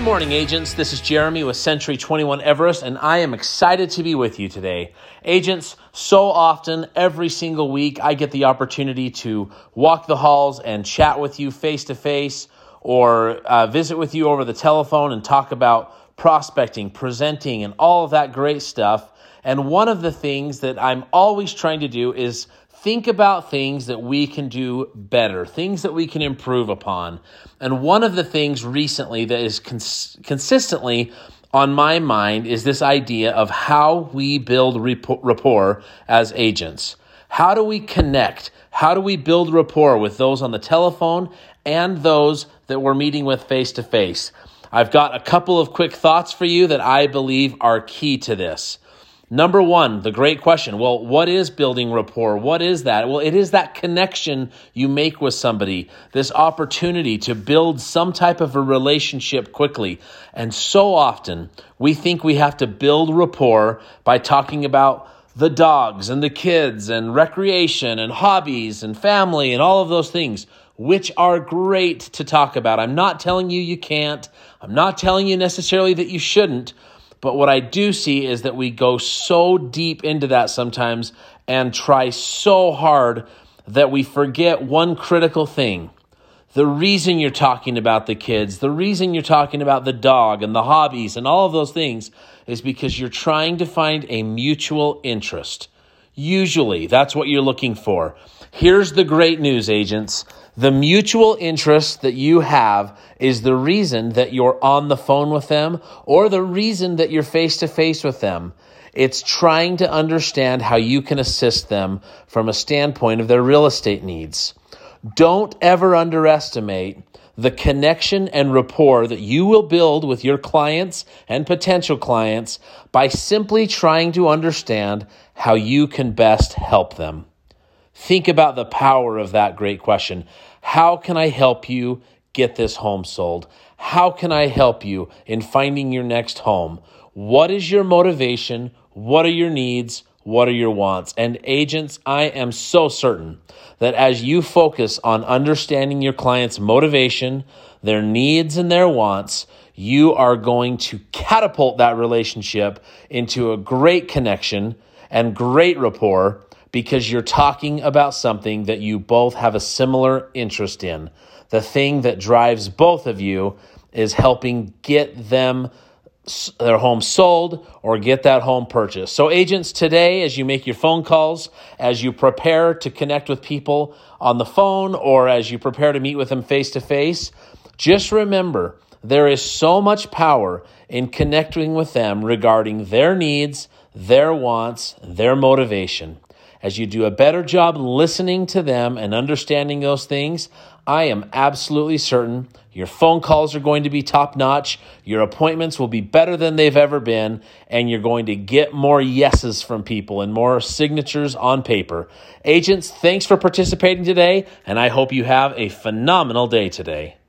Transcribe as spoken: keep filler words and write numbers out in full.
Good morning, agents. This is Jeremy with Century twenty-one Everest, and I am excited to be with you today. Agents, so often, every single week, I get the opportunity to walk the halls and chat with you face-to-face or uh, visit with you over the telephone and talk about prospecting, presenting, and all of that great stuff. And one of the things that I'm always trying to do is think about things that we can do better, things that we can improve upon. And one of the things recently that is cons- consistently on my mind is this idea of how we build rapport as agents. How do we connect? How do we build rapport with those on the telephone and those that we're meeting with face-to-face? I've got a couple of quick thoughts for you that I believe are key to this. Number one, the great question, well, what is building rapport? What is that? Well, it is that connection you make with somebody, this opportunity to build some type of a relationship quickly. And so often, we think we have to build rapport by talking about the dogs and the kids and recreation and hobbies and family and all of those things, which are great to talk about. I'm not telling you you can't. I'm not telling you necessarily that you shouldn't. But what I do see is that we go so deep into that sometimes and try so hard that we forget one critical thing. The reason you're talking about the kids, the reason you're talking about the dog and the hobbies and all of those things is because you're trying to find a mutual interest. Usually, that's what you're looking for. Here's the great news, agents. The mutual interest that you have is the reason that you're on the phone with them or the reason that you're face-to-face with them. It's trying to understand how you can assist them from a standpoint of their real estate needs. Don't ever underestimate the connection and rapport that you will build with your clients and potential clients by simply trying to understand how you can best help them. Think about the power of that great question. How can I help you get this home sold? How can I help you in finding your next home? What is your motivation? What are your needs? What are your wants? And agents, I am so certain that as you focus on understanding your client's motivation, their needs, and their wants, you are going to catapult that relationship into a great connection and great rapport because you're talking about something that you both have a similar interest in. The thing that drives both of you is helping get them their home sold or get that home purchased. So agents, today, as you make your phone calls, as you prepare to connect with people on the phone, or as you prepare to meet with them face-to-face, just remember there is so much power in connecting with them regarding their needs, their wants, their motivation. As you do a better job listening to them and understanding those things, I am absolutely certain your phone calls are going to be top-notch, your appointments will be better than they've ever been, and you're going to get more yeses from people and more signatures on paper. Agents, thanks for participating today, and I hope you have a phenomenal day today.